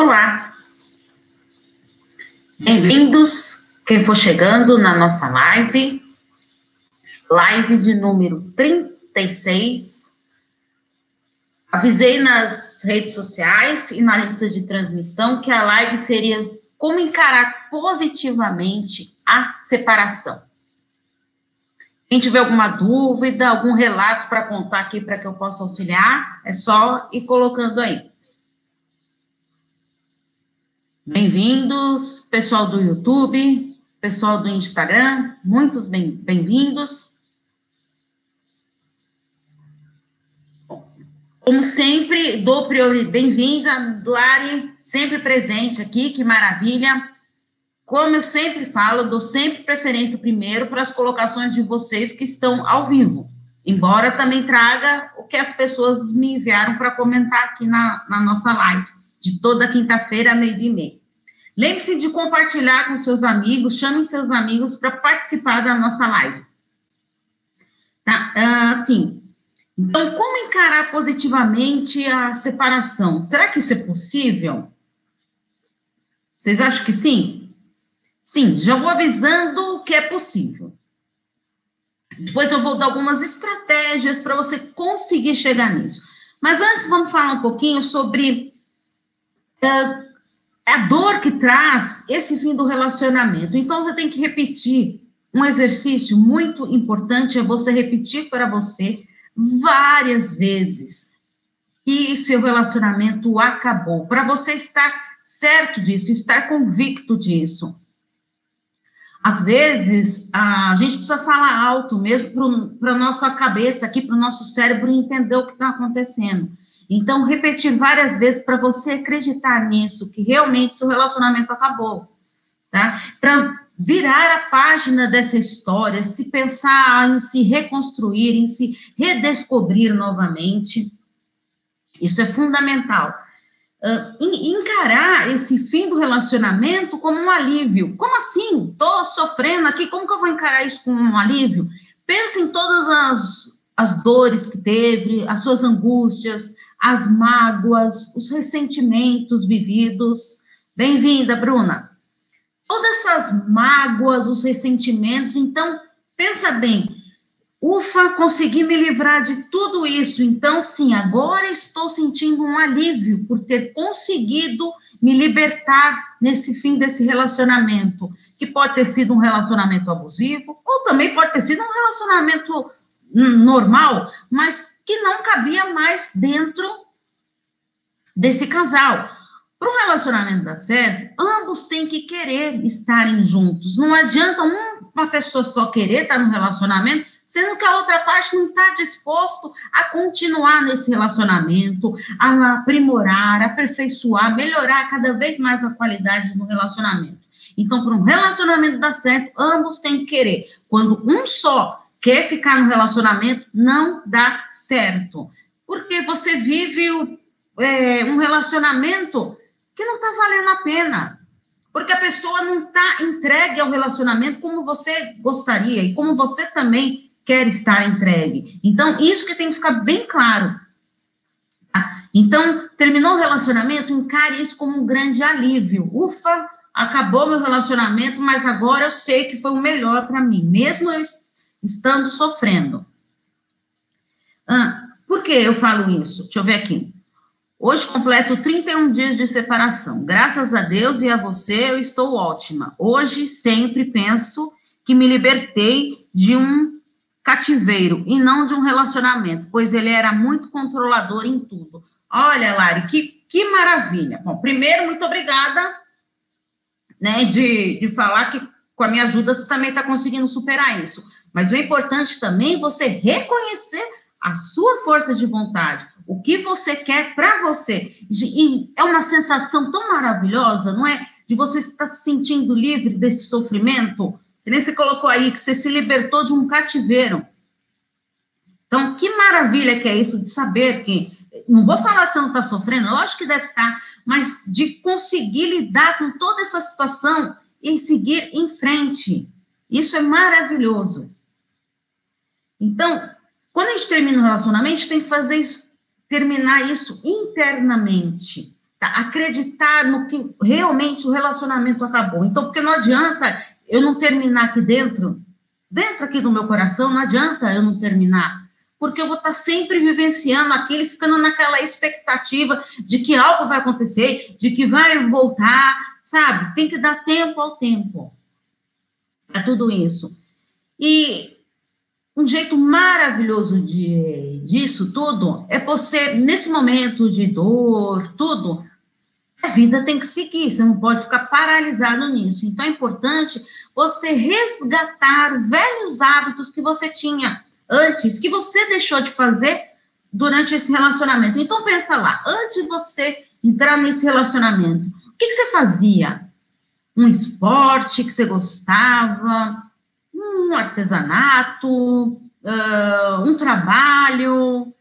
Olá! Bem-vindos, quem for chegando na nossa live de número 36. Avisei nas redes sociais e na lista de transmissão que a live seria como encarar positivamente a separação. Quem tiver alguma dúvida, algum relato para contar aqui para que eu possa auxiliar, é só ir colocando aí. Bem-vindos, pessoal do YouTube, pessoal do Instagram, muitos bem-vindos. Como sempre, dou prioridade. Bem-vinda, Duari, sempre presente aqui, que maravilha. Como eu sempre falo, dou sempre preferência primeiro para as colocações de vocês que estão ao vivo, embora também traga o que as pessoas me enviaram para comentar aqui na nossa live, de toda quinta-feira, 12h30. Lembre-se de compartilhar com seus amigos, chame seus amigos para participar da nossa live. Tá? Assim, então, como encarar positivamente a separação? Será que isso é possível? Vocês acham que sim? Sim, já vou avisando o que é possível. Depois eu vou dar algumas estratégias para você conseguir chegar nisso. Mas antes, vamos falar um pouquinho sobre a dor que traz esse fim do relacionamento. Então, você tem que repetir. Um exercício muito importante é você repetir para você várias vezes que seu relacionamento acabou. Para você estar certo disso, estar convicto disso. Às vezes, a gente precisa falar alto mesmo para a nossa cabeça aqui, para o nosso cérebro entender o que está acontecendo. Então, repetir várias vezes para você acreditar nisso, que realmente seu relacionamento acabou, tá? Para virar a página dessa história, se pensar em se reconstruir, em se redescobrir novamente. Isso é fundamental. Encarar esse fim do relacionamento como um alívio. Como assim? Tô sofrendo aqui, como que eu vou encarar isso como um alívio? Pensa em todas as dores que teve, as suas angústias, as mágoas, os ressentimentos vividos. Bem-vinda, Bruna. Todas essas mágoas, os ressentimentos, então, pensa bem. Ufa, consegui me livrar de tudo isso, então sim, agora estou sentindo um alívio por ter conseguido me libertar nesse fim desse relacionamento, que pode ter sido um relacionamento abusivo, ou também pode ter sido um relacionamento normal, mas que não cabia mais dentro desse casal. Para um relacionamento dar certo, ambos têm que querer estarem juntos, não adianta uma pessoa só querer estar no relacionamento, sendo que a outra parte não está disposto a continuar nesse relacionamento, a aprimorar, aperfeiçoar, melhorar cada vez mais a qualidade do relacionamento. Então, para um relacionamento dar certo, ambos têm que querer. Quando um só quer ficar no relacionamento, não dá certo. Porque você vive um relacionamento que não está valendo a pena. Porque a pessoa não está entregue ao relacionamento como você gostaria e como você também quer estar entregue. Então, isso que tem que ficar bem claro. Então, terminou o relacionamento, encare isso como um grande alívio. Ufa, acabou meu relacionamento, mas agora eu sei que foi o melhor para mim, mesmo eu estando sofrendo. Por que eu falo isso? Deixa eu ver aqui. Hoje completo 31 dias de separação. Graças a Deus e a você, eu estou ótima. Hoje, sempre penso que me libertei de um cativeiro e não de um relacionamento, pois ele era muito controlador em tudo. Olha, Lari, que maravilha. Bom, primeiro, muito obrigada, né, de falar que com a minha ajuda você também está conseguindo superar isso. Mas o importante também é você reconhecer a sua força de vontade, o que você quer para você. E é uma sensação tão maravilhosa, não é? De você estar se sentindo livre desse sofrimento. Que nem você colocou aí, que você se libertou de um cativeiro. Então, que maravilha que é isso de saber que... Não vou falar que você não está sofrendo, eu acho que deve estar, mas de conseguir lidar com toda essa situação e seguir em frente. Isso é maravilhoso. Então... Quando a gente termina um relacionamento, a gente tem que terminar isso internamente. tá? Acreditar no que realmente o relacionamento acabou. Então, porque não adianta eu não terminar aqui dentro aqui do meu coração, não adianta eu não terminar, porque eu vou estar sempre vivenciando aquilo, ficando naquela expectativa de que algo vai acontecer, de que vai voltar, sabe? Tem que dar tempo ao tempo a tudo isso. E um jeito maravilhoso disso tudo é você, nesse momento de dor, tudo, a vida tem que seguir, você não pode ficar paralisado nisso. Então é importante você resgatar velhos hábitos que você tinha antes, que você deixou de fazer durante esse relacionamento. Então, pensa lá, antes de você entrar nesse relacionamento, o que você fazia? Um esporte que você gostava, um artesanato, um trabalho,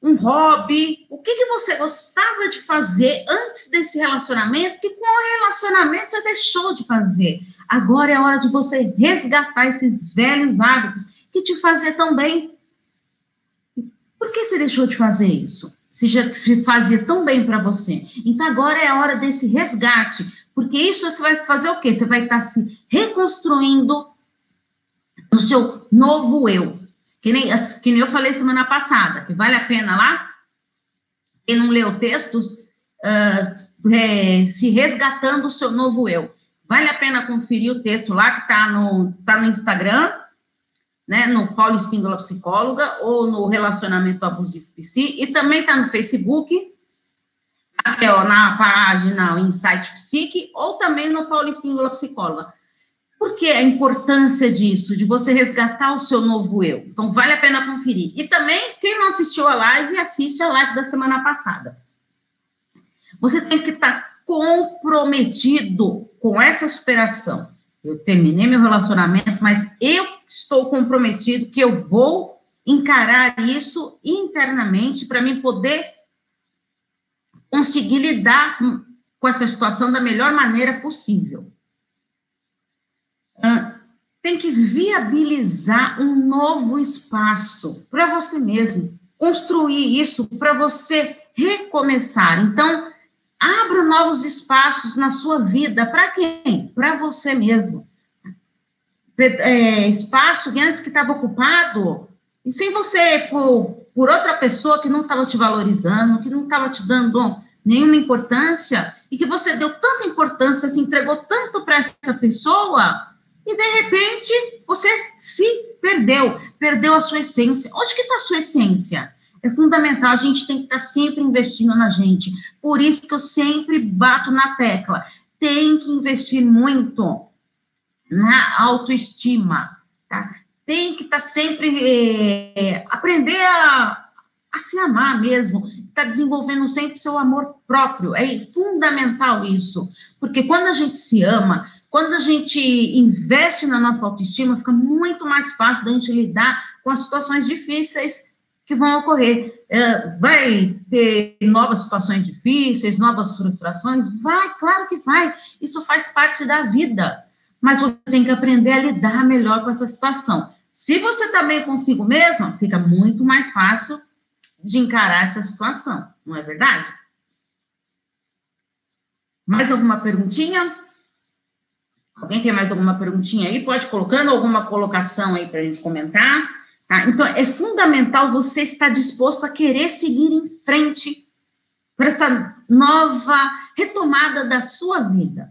um hobby. O que você gostava de fazer antes desse relacionamento, que com o relacionamento você deixou de fazer? Agora é a hora de você resgatar esses velhos hábitos que te fazer tão bem. Por que você deixou de fazer isso? Se já te fazia tão bem para você. Então, agora é a hora desse resgate, porque isso você vai fazer o quê? Você vai estar se reconstruindo no seu novo eu. Que nem eu falei semana passada, que vale a pena lá, quem não leu textos, se resgatando o seu novo eu. Vale a pena conferir o texto lá, que tá no Instagram, né, no Paula Espíndola Psicóloga, ou no Relacionamento Abusivo Psi, e também está no Facebook, aqui, ó, na página Insight Psique, ou também no Paula Espíndola Psicóloga. Por que a importância disso, de você resgatar o seu novo eu? Então, vale a pena conferir. E também, quem não assistiu a live, assiste a live da semana passada. Você tem que estar comprometido com essa superação. Eu terminei meu relacionamento, mas eu estou comprometido que eu vou encarar isso internamente para mim poder conseguir lidar com essa situação da melhor maneira possível. Tem que viabilizar um novo espaço para você mesmo, construir isso para você recomeçar. Então, abra novos espaços na sua vida. Para quem? Para você mesmo. Espaço que antes que estava ocupado, e sem você, por outra pessoa que não estava te valorizando, que não estava te dando nenhuma importância, e que você deu tanta importância, se entregou tanto para essa pessoa, e de repente você se perdeu, perdeu a sua essência. Onde que está a sua essência? É fundamental, a gente tem que estar sempre investindo na gente. Por isso que eu sempre bato na tecla. Tem que investir muito na autoestima, tá? Tem que estar sempre... aprender a se amar mesmo. Estar desenvolvendo sempre o seu amor próprio. É fundamental isso. Porque quando a gente se ama, quando a gente investe na nossa autoestima, fica muito mais fácil da gente lidar com as situações difíceis que vão ocorrer. Vai ter novas situações difíceis, novas frustrações? Vai, claro que vai. Isso faz parte da vida. Mas você tem que aprender a lidar melhor com essa situação. Se você está bem consigo mesma, fica muito mais fácil de encarar essa situação. Não é verdade? Mais alguma perguntinha? Alguém tem mais alguma perguntinha aí? Pode ir colocando alguma colocação aí para a gente comentar. Tá? Então, é fundamental você estar disposto a querer seguir em frente para essa nova retomada da sua vida.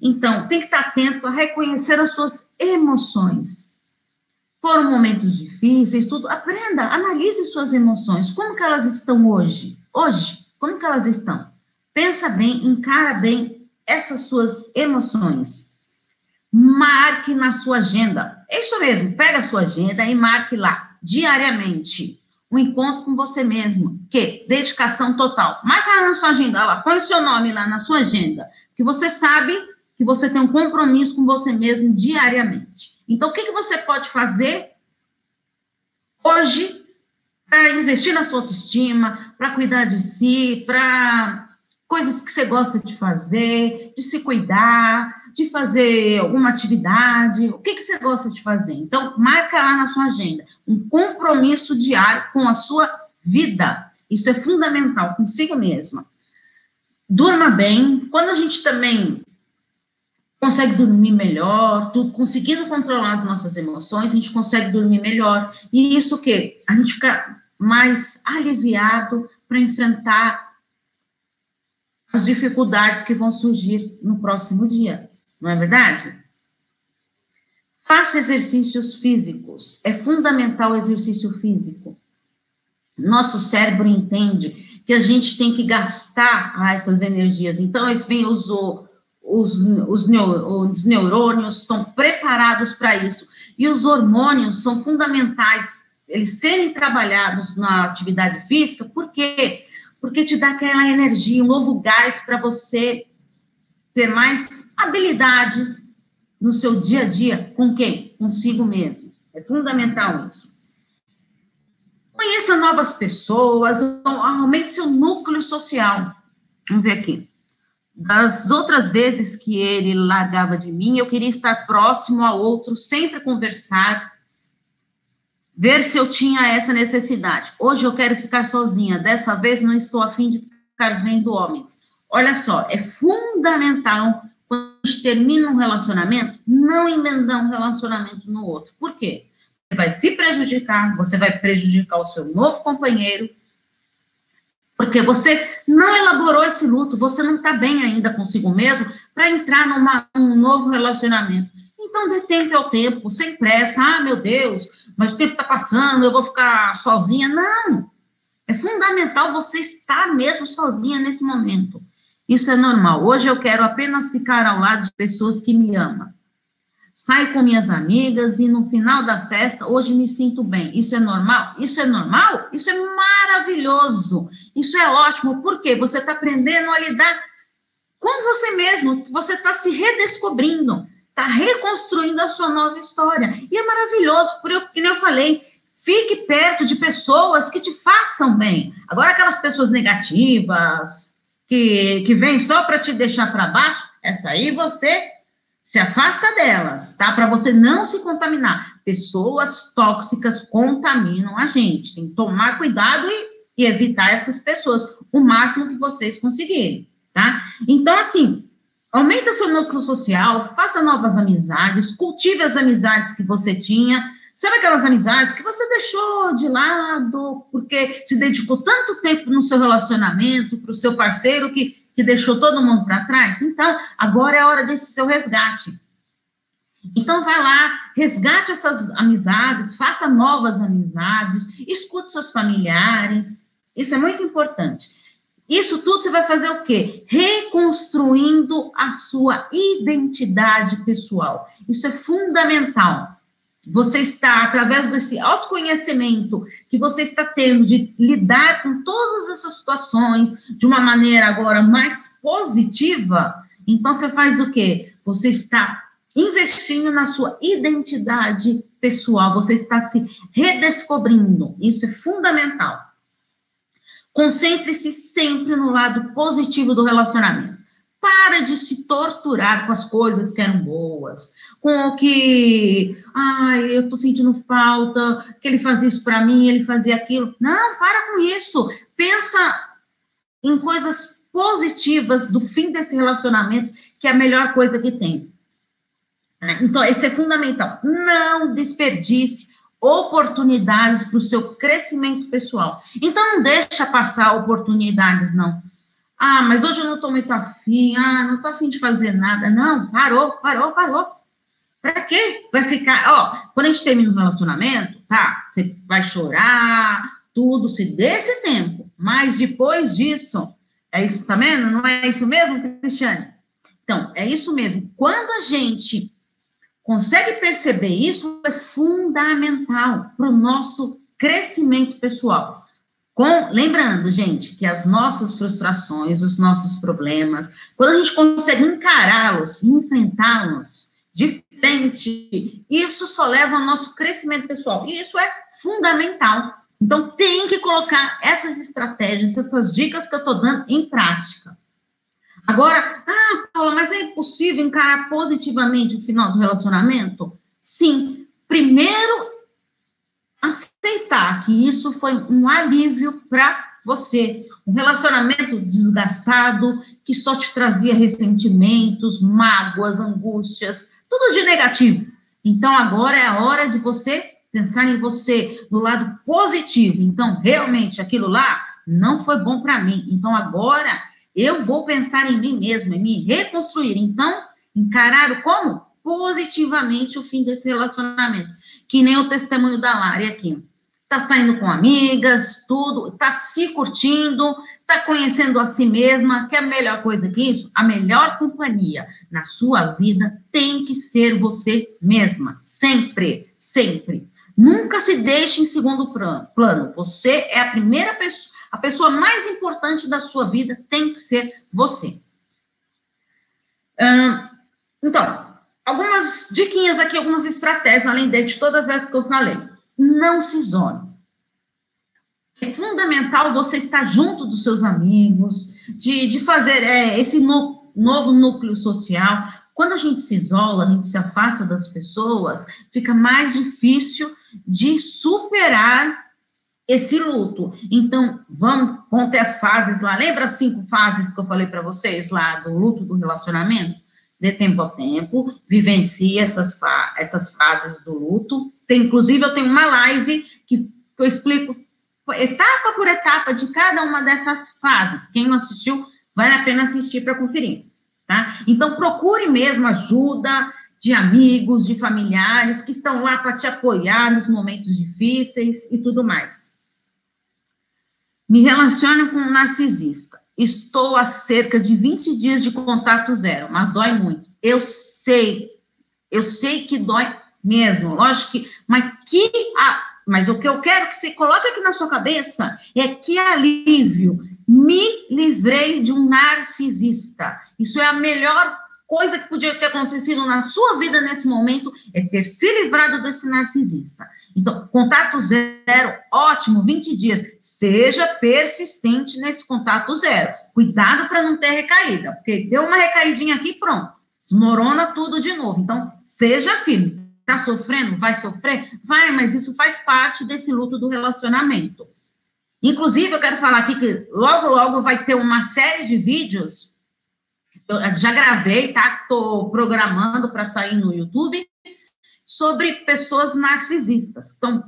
Então, tem que estar atento a reconhecer as suas emoções. Foram momentos difíceis, tudo. Aprenda, analise suas emoções. Como que elas estão hoje? Hoje, como que elas estão? Pensa bem, encara bem essas suas emoções. Marque na sua agenda. É isso mesmo, pega a sua agenda e marque lá, diariamente, um encontro com você mesmo, que dedicação total. Marca na sua agenda, lá, põe o seu nome lá na sua agenda, que você sabe que você tem um compromisso com você mesmo diariamente. Então, o que você pode fazer hoje para investir na sua autoestima, para cuidar de si, para... coisas que você gosta de fazer, de se cuidar, de fazer alguma atividade, o que você gosta de fazer? Então, marca lá na sua agenda, um compromisso diário com a sua vida. Isso é fundamental, consigo mesma. durma bem. Quando a gente também consegue dormir melhor, conseguindo controlar as nossas emoções, a gente consegue dormir melhor. E isso o quê? A gente fica mais aliviado para enfrentar as dificuldades que vão surgir no próximo dia. Não é verdade? Faça exercícios físicos. É fundamental o exercício físico. Nosso cérebro entende que a gente tem que gastar essas energias. Então, eles vêm os neurônios estão preparados para isso. E os hormônios são fundamentais, eles serem trabalhados na atividade física. Por quê? Porque te dá aquela energia, um novo gás para você ter mais habilidades no seu dia a dia. Com quem? Consigo mesmo. É fundamental isso. Conheça novas pessoas, aumente seu núcleo social. Vamos ver aqui. Das outras vezes que ele largava de mim, eu queria estar próximo a outro, sempre conversar, ver se eu tinha essa necessidade. Hoje eu quero ficar sozinha, dessa vez não estou a fim de ficar vendo homens. Olha só, é fundamental, quando a gente termina um relacionamento, não emendar um relacionamento no outro. Por quê? Você vai se prejudicar, você vai prejudicar o seu novo companheiro, porque você não elaborou esse luto, você não está bem ainda consigo mesmo para entrar num novo relacionamento. Então, dê tempo ao tempo, sem pressa. Ah, meu Deus, mas o tempo está passando, eu vou ficar sozinha. Não! É fundamental você estar mesmo sozinha nesse momento. Isso é normal. Hoje eu quero apenas ficar ao lado de pessoas que me amam. Saio com minhas amigas e no final da festa, hoje me sinto bem. Isso é normal? Isso é normal? Isso é maravilhoso. Isso é ótimo. Por quê? Você está aprendendo a lidar com você mesmo. Você está se redescobrindo. Está reconstruindo a sua nova história. E é maravilhoso. Porque eu falei, fique perto de pessoas que te façam bem. Agora, aquelas pessoas negativas, que vêm só para te deixar para baixo, essa aí você se afasta delas, tá? Para você não se contaminar. Pessoas tóxicas contaminam a gente. Tem que tomar cuidado e evitar essas pessoas o máximo que vocês conseguirem, tá? Então, assim, aumenta seu núcleo social, faça novas amizades, cultive as amizades que você tinha. Sabe aquelas amizades que você deixou de lado, porque se dedicou tanto tempo no seu relacionamento, para o seu parceiro, que deixou todo mundo para trás? Então, agora é a hora desse seu resgate. Então, vai lá, resgate essas amizades, faça novas amizades, escute seus familiares. Isso é muito importante. Isso tudo você vai fazer o quê? Reconstruindo a sua identidade pessoal. Isso é fundamental. Você está, através desse autoconhecimento que você está tendo de lidar com todas essas situações de uma maneira agora mais positiva, então você faz o quê? Você está investindo na sua identidade pessoal, você está se redescobrindo, isso é fundamental. Concentre-se sempre no lado positivo do relacionamento. Para de se torturar com as coisas que eram boas, com o que, ai, eu tô sentindo falta, que ele fazia isso para mim, ele fazia aquilo. Não, para com isso. Pensa em coisas positivas do fim desse relacionamento, que é a melhor coisa que tem. Então, isso é fundamental. Não desperdice oportunidades para o seu crescimento pessoal. Então, não deixa passar oportunidades, não. Ah, mas hoje eu não estou muito afim, não estou afim de fazer nada. Não, parou. Para quê? Vai ficar, quando a gente termina o relacionamento, tá, você vai chorar, tudo, se desse tempo, mas depois disso, é isso, tá vendo? Não é isso mesmo, Cristiane? Então, é isso mesmo. Quando a gente consegue perceber isso, é fundamental para o nosso crescimento pessoal. Lembrando, gente, que as nossas frustrações, os nossos problemas, quando a gente consegue encará-los, enfrentá-los de frente, isso só leva ao nosso crescimento pessoal. E isso é fundamental. Então, tem que colocar essas estratégias, essas dicas que eu estou dando em prática. Agora, Paula, mas é impossível encarar positivamente o final do relacionamento? Sim. Primeiro, aceitar que isso foi um alívio para você. Um relacionamento desgastado que só te trazia ressentimentos, mágoas, angústias, tudo de negativo. Então, agora é a hora de você pensar em você, no lado positivo. Então, realmente, aquilo lá não foi bom para mim. Então, agora eu vou pensar em mim mesma, em me reconstruir. Então, encarar como? Positivamente o fim desse relacionamento. Que nem o testemunho da Lari aqui. Tá saindo com amigas, tudo, tá se curtindo, tá conhecendo a si mesma, que é a melhor coisa que isso, a melhor companhia na sua vida tem que ser você mesma, sempre, sempre. Nunca se deixe em segundo plano, você é a primeira pessoa, a pessoa mais importante da sua vida tem que ser você. Então, algumas diquinhas aqui, algumas estratégias, além de todas essas que eu falei. Não se isole. É fundamental você estar junto dos seus amigos, de fazer esse novo núcleo social. Quando a gente se isola, a gente se afasta das pessoas, fica mais difícil de superar esse luto. Então, vão ter as fases lá. Lembra as 5 fases que eu falei para vocês lá do luto do relacionamento? De tempo a tempo, vivencia essas fases do luto. Inclusive, eu tenho uma live que eu explico etapa por etapa de cada uma dessas fases. Quem não assistiu, vale a pena assistir para conferir, tá? Então, procure mesmo ajuda de amigos, de familiares que estão lá para te apoiar nos momentos difíceis e tudo mais. Me relaciono com um narcisista. Estou a cerca de 20 dias de contato zero, mas dói muito. Eu sei que dói mesmo, lógico que... Mas o que eu quero que você coloque aqui na sua cabeça é que alívio. Me livrei de um narcisista. Isso é a melhor coisa que podia ter acontecido na sua vida nesse momento, é ter se livrado desse narcisista. Então, contato zero, ótimo, 20 dias. Seja persistente nesse contato zero. Cuidado para não ter recaída, porque deu uma recaidinha aqui, pronto. Desmorona tudo de novo. Então, seja firme. Tá sofrendo? Vai sofrer? Vai, mas isso faz parte desse luto do relacionamento. Inclusive, eu quero falar aqui que logo, logo vai ter uma série de vídeos. Eu já gravei, tá? Estou programando para sair no YouTube. Sobre pessoas narcisistas. Então,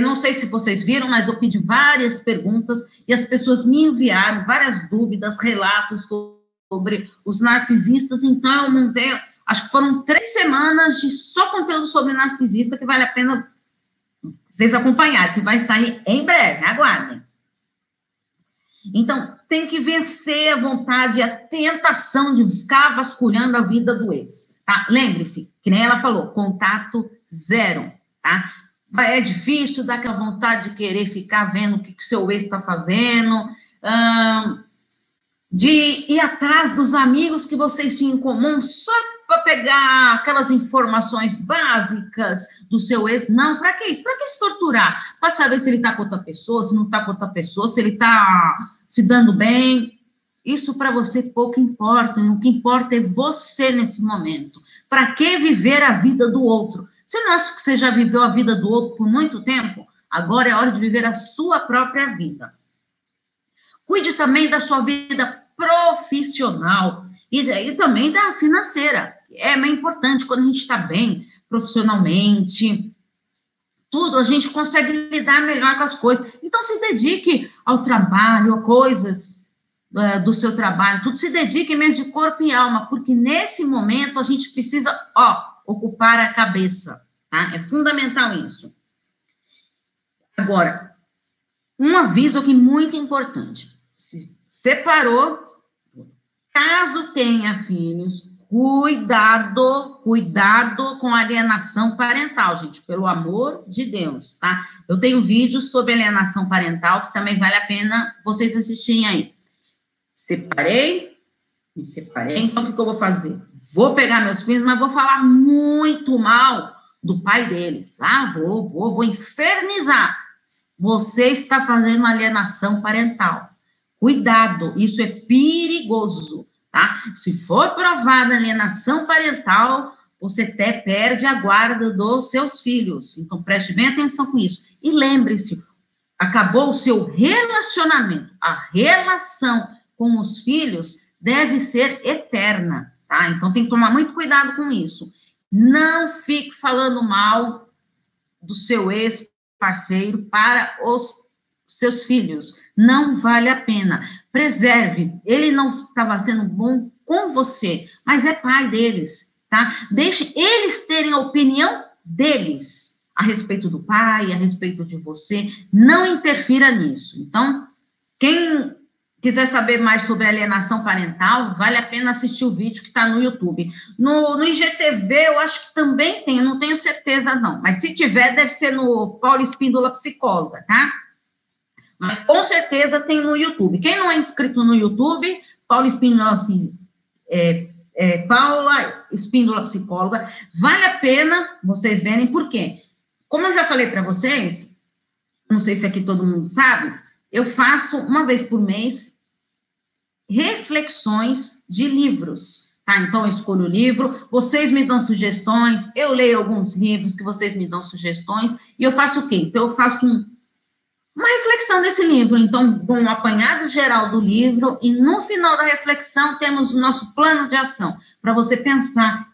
não sei se vocês viram, mas eu pedi várias perguntas e as pessoas me enviaram várias dúvidas, relatos sobre os narcisistas. Então, eu montei, acho que foram 3 semanas de só conteúdo sobre narcisista que vale a pena vocês acompanharem, que vai sair em breve, aguardem. Então, tem que vencer a vontade e a tentação de ficar vasculhando a vida do ex. Tá? Lembre-se, que nem ela falou, contato zero, tá? É difícil, dá aquela vontade de querer ficar vendo o que o seu ex está fazendo, de ir atrás dos amigos que vocês tinham em comum só para pegar aquelas informações básicas do seu ex. Não, para que isso? Para que se torturar? Para saber se ele está com outra pessoa, se não está com outra pessoa, se ele está se dando bem. Isso para você pouco importa, o que importa é você nesse momento. Para que viver a vida do outro? Você não acha que você já viveu a vida do outro por muito tempo? Agora é hora de viver a sua própria vida. Cuide também da sua vida profissional e também da financeira. É bem importante quando a gente está bem profissionalmente. Tudo, a gente consegue lidar melhor com as coisas. Então, se dedique ao trabalho, a coisas do seu trabalho, tudo, se dedique mesmo de corpo e alma, porque nesse momento a gente precisa, ocupar a cabeça, tá? É fundamental isso. Agora, um aviso aqui muito importante, se separou, caso tenha filhos, cuidado com alienação parental, gente, pelo amor de Deus, tá? Eu tenho vídeos sobre alienação parental que também vale a pena vocês assistirem aí. Me separei, então o que eu vou fazer? Vou pegar meus filhos, mas vou falar muito mal do pai deles. Vou infernizar. Você está fazendo alienação parental. Cuidado, isso é perigoso, tá? Se for provada alienação parental, você até perde a guarda dos seus filhos. Então, preste bem atenção com isso. E lembre-se, acabou o seu relacionamento. A relação com os filhos deve ser eterna, tá? Então, tem que tomar muito cuidado com isso. Não fique falando mal do seu ex-parceiro para os seus filhos. Não vale a pena. Preserve. Ele não estava sendo bom com você, mas é pai deles, tá? Deixe eles terem a opinião deles a respeito do pai, a respeito de você. Não interfira nisso. Então, quem quiser saber mais sobre alienação parental, vale a pena assistir o vídeo que está no YouTube. No IGTV, eu acho que também tem, eu não tenho certeza, não. Mas se tiver, deve ser no Paula Espíndola Psicóloga, tá? Mas com certeza tem no YouTube. Quem não é inscrito no YouTube, Paula Espíndola, assim, Paula Espíndola Psicóloga, vale a pena vocês verem, por quê? Como eu já falei para vocês, não sei se aqui todo mundo sabe, eu faço uma vez por mês reflexões de livros, tá? Então, eu escolho o livro, vocês me dão sugestões, eu leio alguns livros que vocês me dão sugestões, e eu faço o quê? Então, eu faço uma reflexão desse livro, então, dou um apanhado geral do livro, e no final da reflexão temos o nosso plano de ação, para você pensar.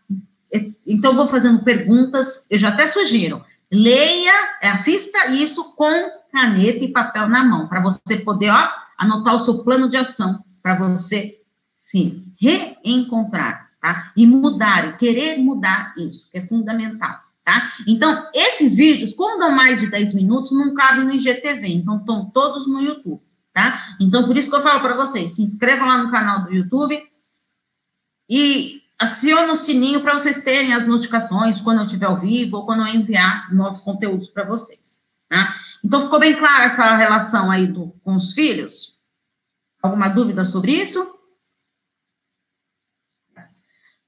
Então, eu vou fazendo perguntas, eu já até sugiro, leia, assista isso com caneta e papel na mão, para você poder, ó, anotar o seu plano de ação, para você se reencontrar, tá? E mudar, e querer mudar isso, que é fundamental, tá? Então, esses vídeos, como dão mais de 10 minutos, não cabem no IGTV, então estão todos no YouTube, tá? Então, por isso que eu falo para vocês, se inscrevam lá no canal do YouTube e aciona o sininho para vocês terem as notificações quando eu estiver ao vivo ou quando eu enviar novos conteúdos para vocês, tá? Então, ficou bem clara essa relação aí com os filhos? Alguma dúvida sobre isso?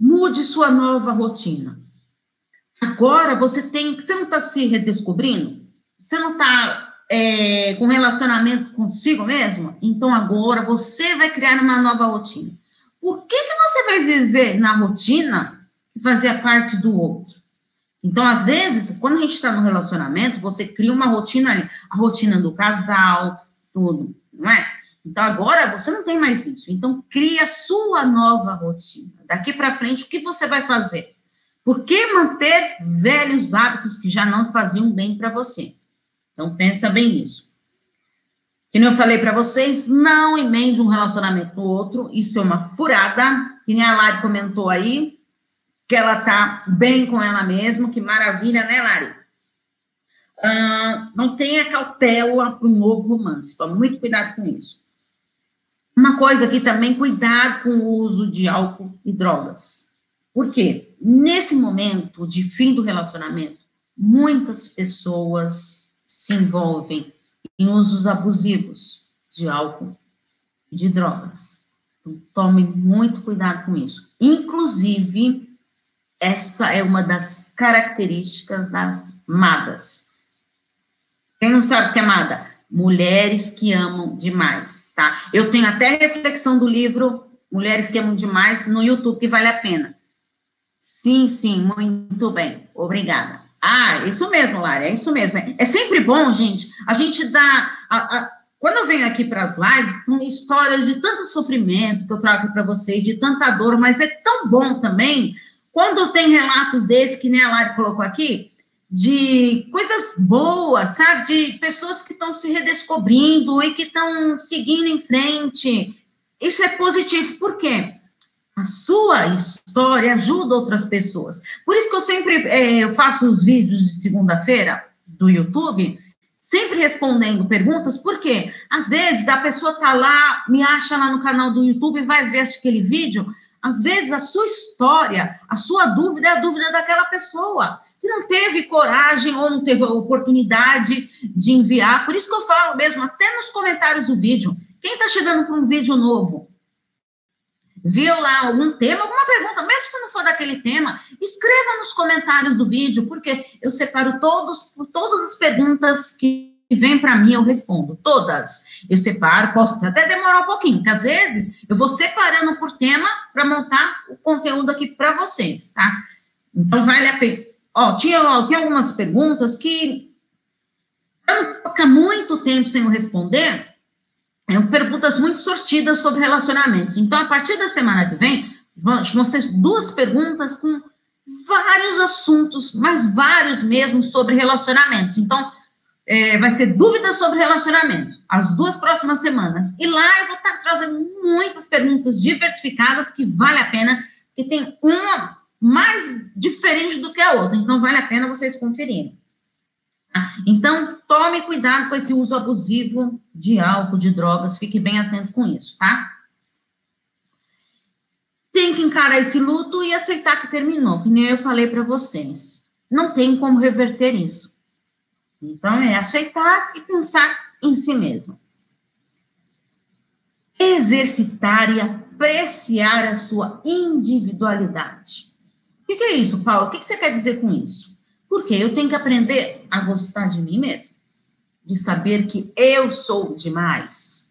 Mude sua nova rotina. Agora, você não está se redescobrindo? Você não está com relacionamento consigo mesmo? Então, agora, você vai criar uma nova rotina. Por que você vai viver na rotina que fazia parte do outro? Então, às vezes, quando a gente está no relacionamento, você cria uma rotina ali, a rotina do casal, tudo, não é? Então, agora, você não tem mais isso. Então, cria a sua nova rotina. Daqui para frente, o que você vai fazer? Por que manter velhos hábitos que já não faziam bem para você? Então, pensa bem nisso. Que nem eu falei para vocês, não emende um relacionamento no outro, isso é uma furada, que nem a Lari comentou aí, que ela tá bem com ela mesma, que maravilha, né, Lari? Não tenha cautela para um novo romance, toma muito cuidado com isso. Uma coisa aqui também, cuidado com o uso de álcool e drogas. Por quê? Nesse momento de fim do relacionamento, muitas pessoas se envolvem em usos abusivos de álcool e de drogas. Então, tome muito cuidado com isso. Inclusive, essa é uma das características das madas. Quem não sabe o que é mada? Mulheres que amam demais, tá? Eu tenho até reflexão do livro Mulheres que Amam Demais no YouTube, que vale a pena. Sim, muito bem. Obrigada. Ah, isso mesmo, Lari, é isso mesmo. É sempre bom, gente, a gente dá... Quando eu venho aqui para as lives, são histórias de tanto sofrimento que eu trago para vocês, de tanta dor, mas é tão bom também, quando tem relatos desses, que nem a Lari colocou aqui, de coisas boas, sabe? De pessoas que estão se redescobrindo e que estão seguindo em frente. Isso é positivo, por quê? A sua história ajuda outras pessoas. Por isso que eu sempre faço os vídeos de segunda-feira do YouTube, sempre respondendo perguntas, porque às vezes a pessoa tá lá, me acha lá no canal do YouTube, vai ver aquele vídeo, às vezes a sua história, a sua dúvida é a dúvida daquela pessoa, que não teve coragem ou não teve oportunidade de enviar. Por isso que eu falo mesmo, até nos comentários do vídeo, quem tá chegando com um vídeo novo, viu lá algum tema, alguma pergunta, mesmo se não for daquele tema, escreva nos comentários do vídeo, porque eu separo todas as perguntas que vêm para mim, eu respondo, todas. Eu separo, posso até demorar um pouquinho, porque às vezes eu vou separando por tema para montar o conteúdo aqui para vocês, tá? Então, vale a pena. Ó, tem algumas perguntas que... ficar muito tempo sem responder, perguntas muito sortidas sobre relacionamentos. Então, a partir da semana que vem, vão ser 2 perguntas com vários assuntos, mas vários mesmo, sobre relacionamentos. Então, vai ser dúvidas sobre relacionamentos, as 2 próximas semanas. E lá eu vou estar trazendo muitas perguntas diversificadas que vale a pena, que tem uma mais diferente do que a outra. Então, vale a pena vocês conferirem. Então, tome cuidado com esse uso abusivo de álcool, de drogas. Fique bem atento com isso, tá? Tem que encarar esse luto e aceitar que terminou, que nem eu falei para vocês. Não tem como reverter isso. Então, é aceitar e pensar em si mesmo. Exercitar e apreciar a sua individualidade. O que é isso, Paula? O que você quer dizer com isso? Porque eu tenho que aprender a gostar de mim mesmo, de saber que eu sou demais,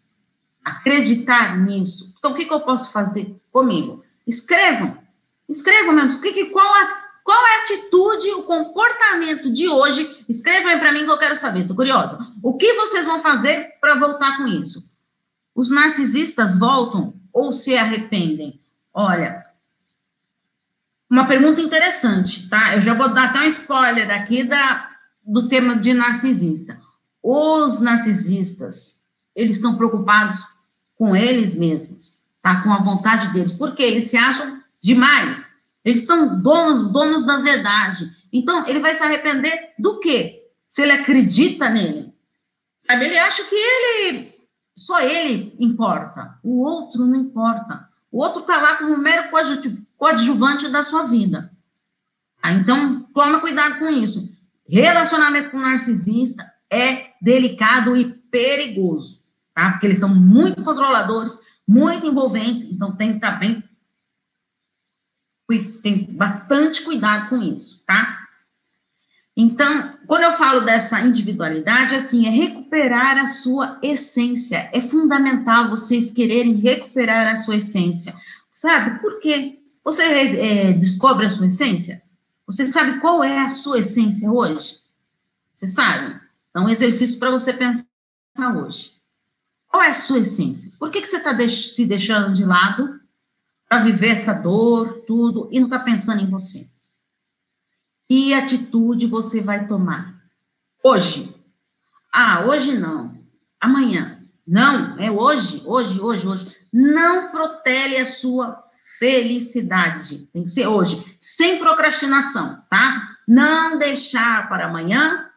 acreditar nisso. Então, o que eu posso fazer comigo? Escrevam mesmo. Qual é a atitude, o comportamento de hoje? Escrevam aí para mim que eu quero saber, estou curiosa. O que vocês vão fazer para voltar com isso? Os narcisistas voltam ou se arrependem? Olha... uma pergunta interessante, tá? Eu já vou dar até um spoiler aqui do tema de narcisista. Os narcisistas, eles estão preocupados com eles mesmos, tá? Com a vontade deles, porque eles se acham demais. Eles são donos da verdade. Então, ele vai se arrepender do quê? Se ele acredita nele. Sabe, ele acha que só ele importa, o outro não importa. O outro está lá como um mero coadjuvante da sua vida. Ah, então, toma cuidado com isso. Relacionamento com narcisista é delicado e perigoso, tá? Porque eles são muito controladores, muito envolventes, então tem que estar bem... tem bastante cuidado com isso, tá? Então, quando eu falo dessa individualidade, assim, é recuperar a sua essência. É fundamental vocês quererem recuperar a sua essência. Sabe por quê? Você descobre a sua essência? Você sabe qual é a sua essência hoje? Você sabe? Então, um exercício para você pensar hoje. Qual é a sua essência? Por que você está se deixando de lado para viver essa dor, tudo, e não está pensando em você? Que atitude você vai tomar? Hoje. Ah, hoje não. Amanhã. Não, é hoje, hoje. Não protele a sua felicidade. Tem que ser hoje. Sem procrastinação, tá? Não deixar para amanhã.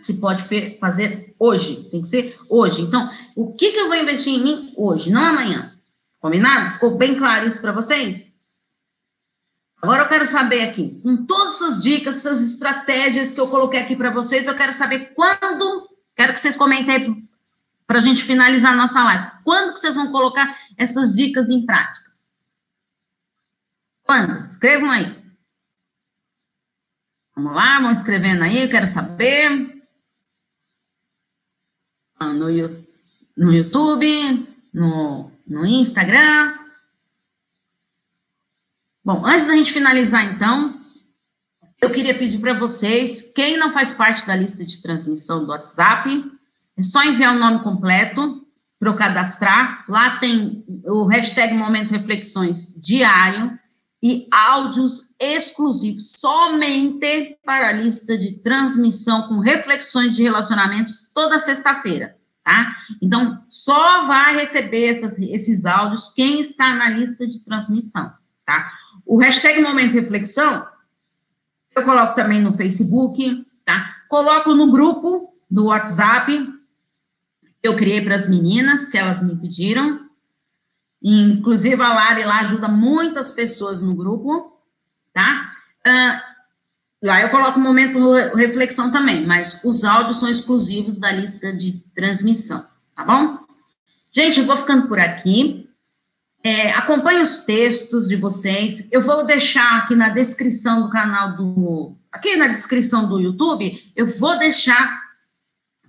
Se pode fazer hoje. Tem que ser hoje. Então, o que eu vou investir em mim hoje, não amanhã? Combinado? Ficou bem claro isso para vocês? Agora eu quero saber aqui, com todas essas dicas, essas estratégias que eu coloquei aqui para vocês, eu quero saber quando, quero que vocês comentem aí para a gente finalizar a nossa live, quando que vocês vão colocar essas dicas em prática? Quando? Escrevam aí. Vamos lá, vão escrevendo aí, eu quero saber. No YouTube, no Instagram... Bom, antes da gente finalizar, então, eu queria pedir para vocês, quem não faz parte da lista de transmissão do WhatsApp, é só enviar o nome completo para eu cadastrar. Lá tem o hashtag Momento Reflexões diário e áudios exclusivos somente para a lista de transmissão com reflexões de relacionamentos toda sexta-feira, tá? Então, só vai receber esses áudios quem está na lista de transmissão, tá? O hashtag Momento Reflexão, eu coloco também no Facebook, tá? Coloco no grupo do WhatsApp, que eu criei para as meninas, que elas me pediram. E, inclusive, a Lari lá ajuda muitas pessoas no grupo, tá? Lá eu coloco o Momento Reflexão também, mas os áudios são exclusivos da lista de transmissão, tá bom? Gente, eu vou ficando por aqui. Acompanhe os textos de vocês. Eu vou deixar aqui na descrição do canal Aqui na descrição do YouTube, eu vou deixar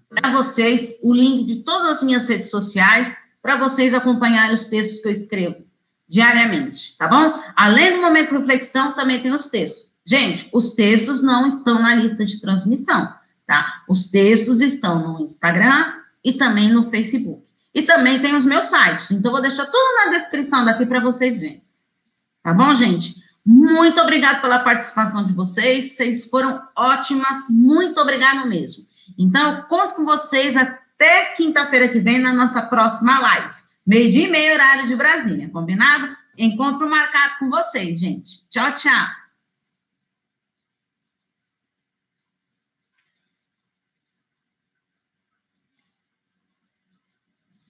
para vocês o link de todas as minhas redes sociais para vocês acompanharem os textos que eu escrevo diariamente, tá bom? Além do Momento Reflexão, também tem os textos. Gente, os textos não estão na lista de transmissão. tá? Os textos estão no Instagram e também no Facebook. E também tem os meus sites, então vou deixar tudo na descrição daqui para vocês verem. Tá bom, gente? Muito obrigado pela participação de vocês, vocês foram ótimas, muito obrigado mesmo. Então, eu conto com vocês até quinta-feira que vem na nossa próxima live. 12:30, horário de Brasília, combinado? Encontro marcado com vocês, gente. Tchau, tchau.